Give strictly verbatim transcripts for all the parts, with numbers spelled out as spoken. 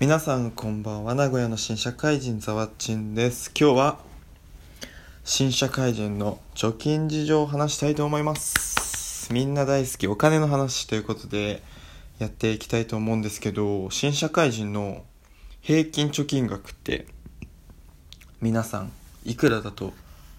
皆さんこんばんは。名古屋の新社会人ざわっちんです。今日は新社会人の貯金事情を話したいと思います。みんな大好きお金の話ということでやっていきたいと思うんですけど、新社会人の平均貯金額って皆さんいくらだと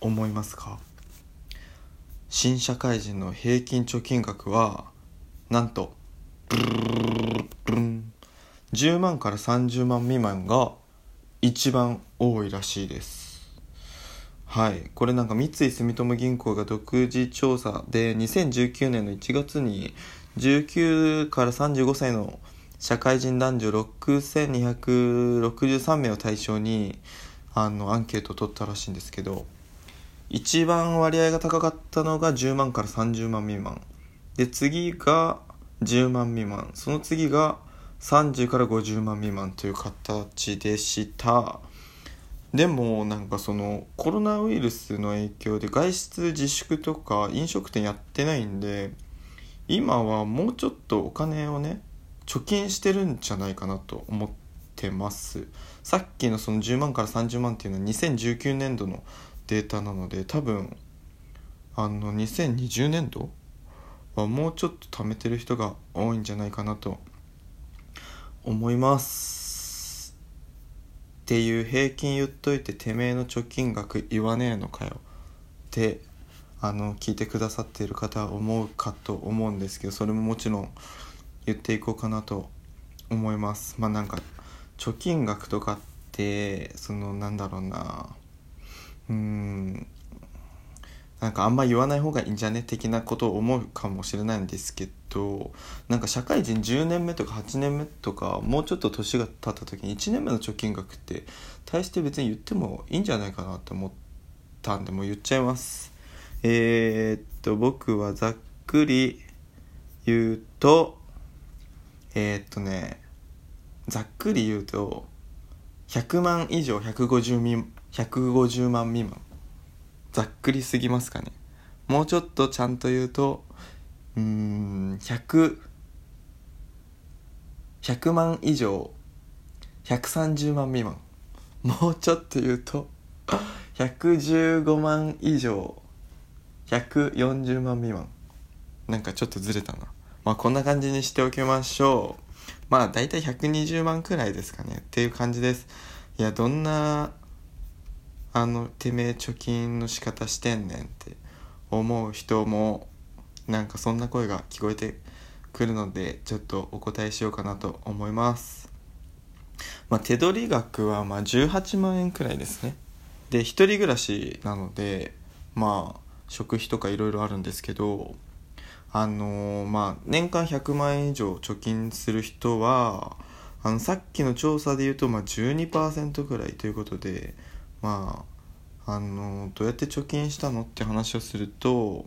思いますか？新社会人の平均貯金額はなんとじゅうまんからさんじゅうまん未満が一番多いらしいです。はい、これなんか三井住友銀行が独自調査でにせんじゅうきゅうねんのいちがつにじゅうきゅうからさんじゅうごさいの社会人男女ろくせんにひゃくろくじゅうさんめいを対象にあのアンケートを取ったらしいんですけど、一番割合が高かったのがじゅうまんからさんじゅうまん未満で、次がじゅうまん未満、その次がさんじゅうからごじゅうまん未満という形でした。でもなんかそのコロナウイルスの影響で外出自粛とか飲食店やってないんで、今はもうちょっとお金をね貯金してるんじゃないかなと思ってます。さっきのそのじゅうまんからさんじゅうまんっていうのはにせんじゅうきゅうねんどのデータなので、多分あのにせんにじゅうねんどはもうちょっと貯めてる人が多いんじゃないかなと思いますっていう。平均言っといててめえの貯金額言わねえのかよってあの聞いてくださっている方は思うかと思うんですけど、それももちろん言っていこうかなと思います。まあなんか貯金額とかってそのなんだろうなうーんなんかあんま言わない方がいいんじゃね的なことを思うかもしれないんですけど、なんか社会人じゅうねんめとかはちねんめとかもうちょっと年が経った時にいちねんめの貯金額って大して別に言ってもいいんじゃないかなと思ったんで、もう言っちゃいます。えー、っと僕はざっくり言うとえー、っとねざっくり言うとひゃくまん以上ひゃくごじゅうまん未満、ざっくりすぎますかね。もうちょっとちゃんと言うとうーんひゃくまん以上ひゃくさんじゅうまん未満、もうちょっと言うとひゃくじゅうごまん以上ひゃくよんじゅうまん未満。なんかちょっとずれたな。まあこんな感じにしておきましょう。まあだいたいひゃくにじゅうまんくらいですかねっていう感じです。いやどんなあのてめえ貯金の仕方してんねんって思う人もなんかそんな声が聞こえてくるので、ちょっとお答えしようかなと思います。まあ、手取り額はまあじゅうはちまんえんくらいですね。で一人暮らしなのでまあ食費とかいろいろあるんですけど、あのー、まあ年間ひゃくまんえん以上貯金する人はあのさっきの調査でいうとまあ じゅうにパーセント くらいということで、まあ、あのどうやって貯金したのって話をすると、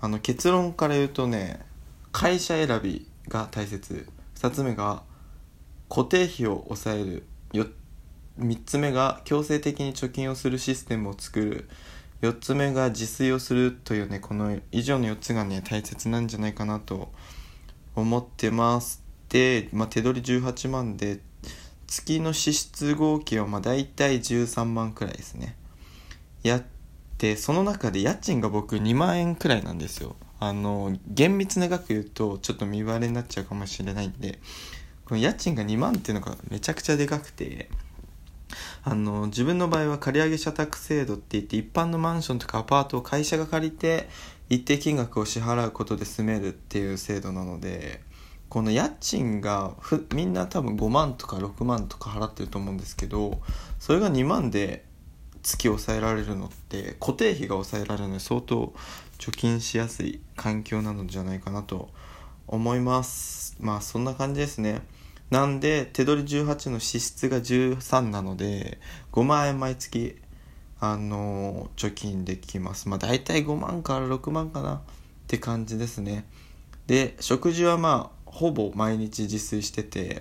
あの結論から言うとね、会社選びが大切、ふたつめが固定費を抑えるよ、みっつめが強制的に貯金をするシステムを作る、よっつめが自炊をするというね、この以上のよっつがね大切なんじゃないかなと思ってます。で、まあ、手取りじゅうはちまんで月の支出合計はまあだいたいじゅうさんまんくらいですね。やってその中で家賃が僕にまんえんくらいなんですよ。あの厳密な額言うとちょっと身割れになっちゃうかもしれないんで、この家賃がにまんっていうのがめちゃくちゃでかくて、あの自分の場合は借上社宅制度って言って一般のマンションとかアパートを会社が借りて一定金額を支払うことで住めるっていう制度なので、この家賃がふみんな多分ごまんとかろくまんとか払ってると思うんですけど、それがにまんで月抑えられるのって固定費が抑えられるので相当貯金しやすい環境なのじゃないかなと思います。まあそんな感じですね。なんで手取りじゅうはちの支出がじゅうさんなのでごまんえん毎月あの貯金できます。まあだいたいごまんからろくまんかなって感じですね。で食事はまあほぼ毎日自炊してて、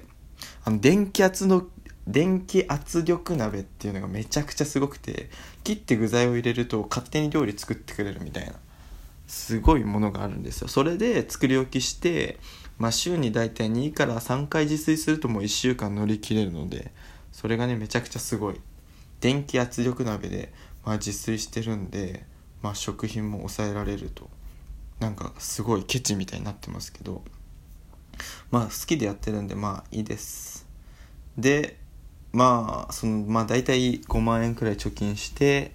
あの電気圧の電気圧力鍋っていうのがめちゃくちゃすごくて、切って具材を入れると勝手に料理作ってくれるみたいなすごいものがあるんですよ。それで作り置きしてまあ、週に大体にからさんかい自炊するともういっしゅうかん乗り切れるので、それがねめちゃくちゃすごい。電気圧力鍋で、まあ、自炊してるんで、まあ、食品も抑えられると、なんかすごいケチみたいになってますけど、まあ好きでやってるんでまあいいです。でまあそのまあ大体ごまんえんくらい貯金して、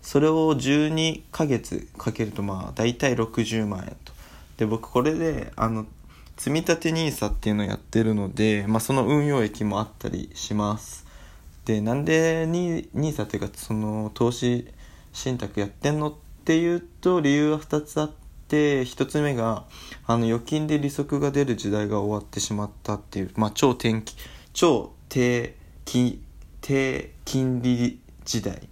それをじゅうにかげつかけるとまあ大体ろくじゅうまんえんと。で僕これであの積み立て ニーサ っていうのをやってるので、まあ、その運用益もあったりします。でなんで ニーサ っていうかその投資信託やってんのっていうと、理由はふたつあって、ひとつめがあの預金で利息が出る時代が終わってしまったっていう、まあ、超天気超低金低金利時代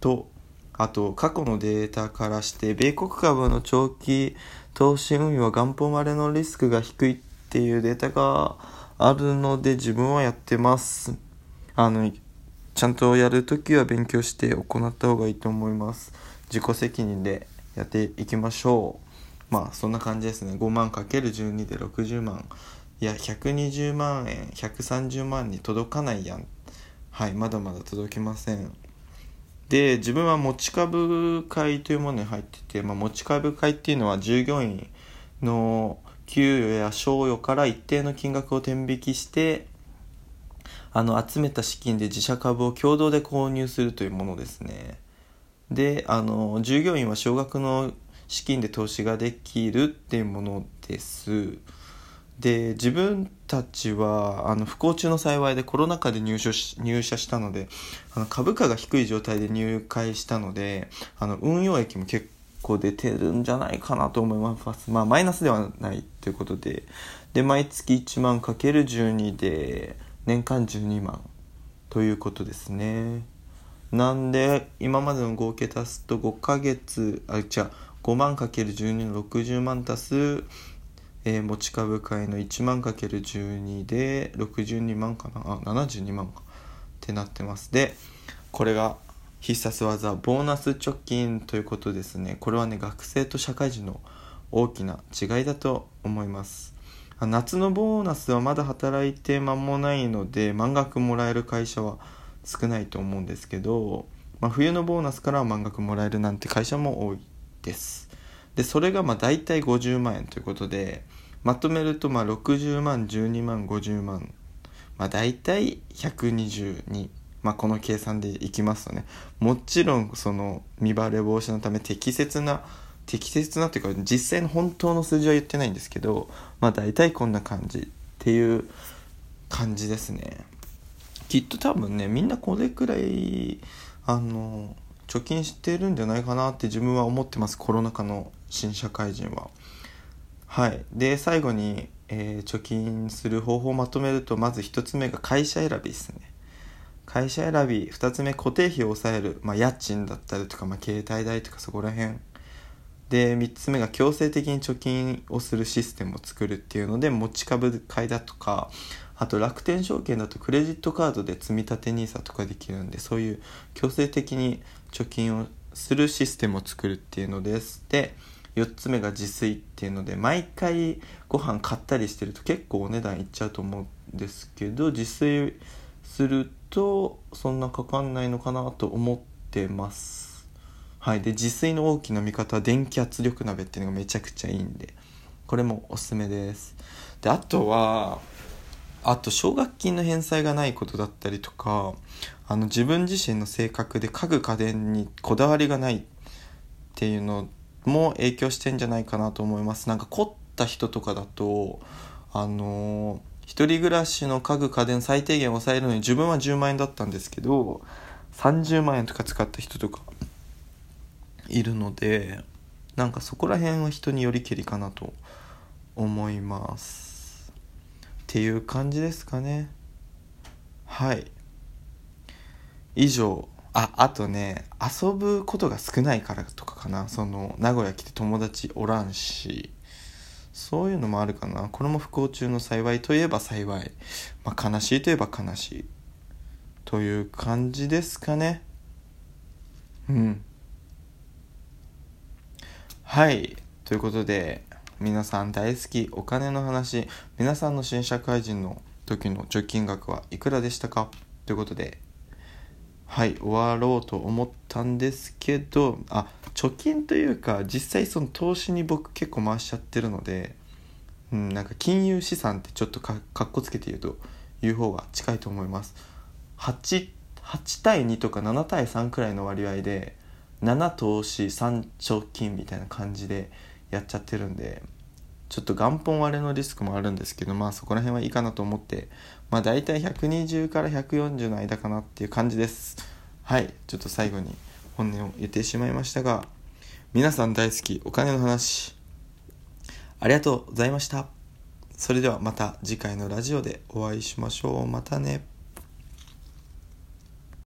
と、あと過去のデータからして米国株の長期投資運用は元本割れのリスクが低いっていうデータがあるので、自分はやってます。あのちゃんとやるときは勉強して行った方がいいと思います。自己責任でやっていきましょう。まあそんな感じですね。ごまんかけるじゅうにでろくじゅうまん、いやひゃくにじゅうまんえんひゃくさんじゅうまんに届かないやん。はい、まだまだ届きません。で自分は持ち株会というものに入ってて、まあ、持ち株会っていうのは従業員の給与や賞与から一定の金額を転引きして、あの集めた資金で自社株を共同で購入するというものですね。であの従業員は少額の資金で投資ができるっていうものです。で自分たちはあの不幸中の幸いでコロナ禍で入所し入社したので、あの株価が低い状態で入会したので、あの運用益も結構出てるんじゃないかなと思います。まあマイナスではないということで、で毎月いちまんかけるじゅうにで年間じゅうにまんということですね。なんで今までの合計足すとごかげつ、あ、違う、ごまんかけるじゅうにのろくじゅうまん足すえー、持ち株会のいちまんかけるじゅうにでろくじゅうにまんかな、あ、ななじゅうにまんかってなってます。で、これが必殺技、ボーナス貯金ということですね。これはね、学生と社会人の大きな違いだと思います。夏のボーナスはまだ働いて間もないので、満額もらえる会社は少ないと思うんですけど、まあ、冬のボーナスからは満額もらえるなんて会社も多いです。でそれがまあ大体ごじゅうまんえんということで、まとめるとまあろくじゅうまんじゅうにまんごじゅうまん、まあ、大体ひゃくにじゅうに、まあ、この計算でいきますとね、もちろんその見バレ防止のため適切な適切なというか実際の本当の数字は言ってないんですけど、まあ大体こんな感じっていう感じですね。きっと多分ねみんなこれくらいあの貯金してるんじゃないかなって自分は思ってます。コロナ禍の新社会人は。はい。で最後に、えー、貯金する方法をまとめると、まずひとつめが会社選びですね。会社選び。ふたつめ固定費を抑える、まあ、家賃だったりとか、まあ、携帯代とかそこら辺で、みっつめが強制的に貯金をするシステムを作るっていうので、持ち株買いだとか、あと楽天証券だとクレジットカードで積み立て ニーサ とかできるんで、そういう強制的に貯金をするシステムを作るっていうのです。でよっつめが自炊っていうので、毎回ご飯買ったりしてると結構お値段いっちゃうと思うんですけど、自炊するとそんなかかんないのかなと思ってます。はい。で自炊の大きな味方は電気圧力鍋っていうのがめちゃくちゃいいんで、これもおすすめです。であとはあと奨学金の返済がないことだったりとか、あの自分自身の性格で家具家電にこだわりがないっていうのも影響してんじゃないかなと思います。なんか凝った人とかだと、あのー、一人暮らしの家具家電最低限抑えるのに、自分はじゅうまんえんだったんですけどさんじゅうまんえんとか使った人とかいるので、なんかそこら辺は人によりけりかなと思いますっていう感じですかね。はい。以上、あ、あとね、遊ぶことが少ないからとかかな。その名古屋来て友達おらんし、そういうのもあるかな。これも不幸中の幸いといえば幸い、まあ、悲しいといえば悲しいという感じですかね。うん。はい。ということで、皆さん大好きお金の話、皆さんの新社会人の時の貯金額はいくらでしたかということで、はい、終わろうと思ったんですけど、あ、貯金というか実際その投資に僕結構回しちゃってるので、うん、なんか金融資産ってちょっとかっこつけて言うという方が近いと思います。はち、はちたいにとかななたいさんくらいの割合でななとうしさんちょきんみたいな感じでやっちゃってるんで、ちょっと元本割れのリスクもあるんですけど、まあそこら辺はいいかなと思って、まあ大体ひゃくにじゅうからひゃくよんじゅうの間かなっていう感じです。はい、ちょっと最後に本音を言ってしまいましたが、皆さん大好きお金の話、ありがとうございました。それではまた次回のラジオでお会いしましょう。またね。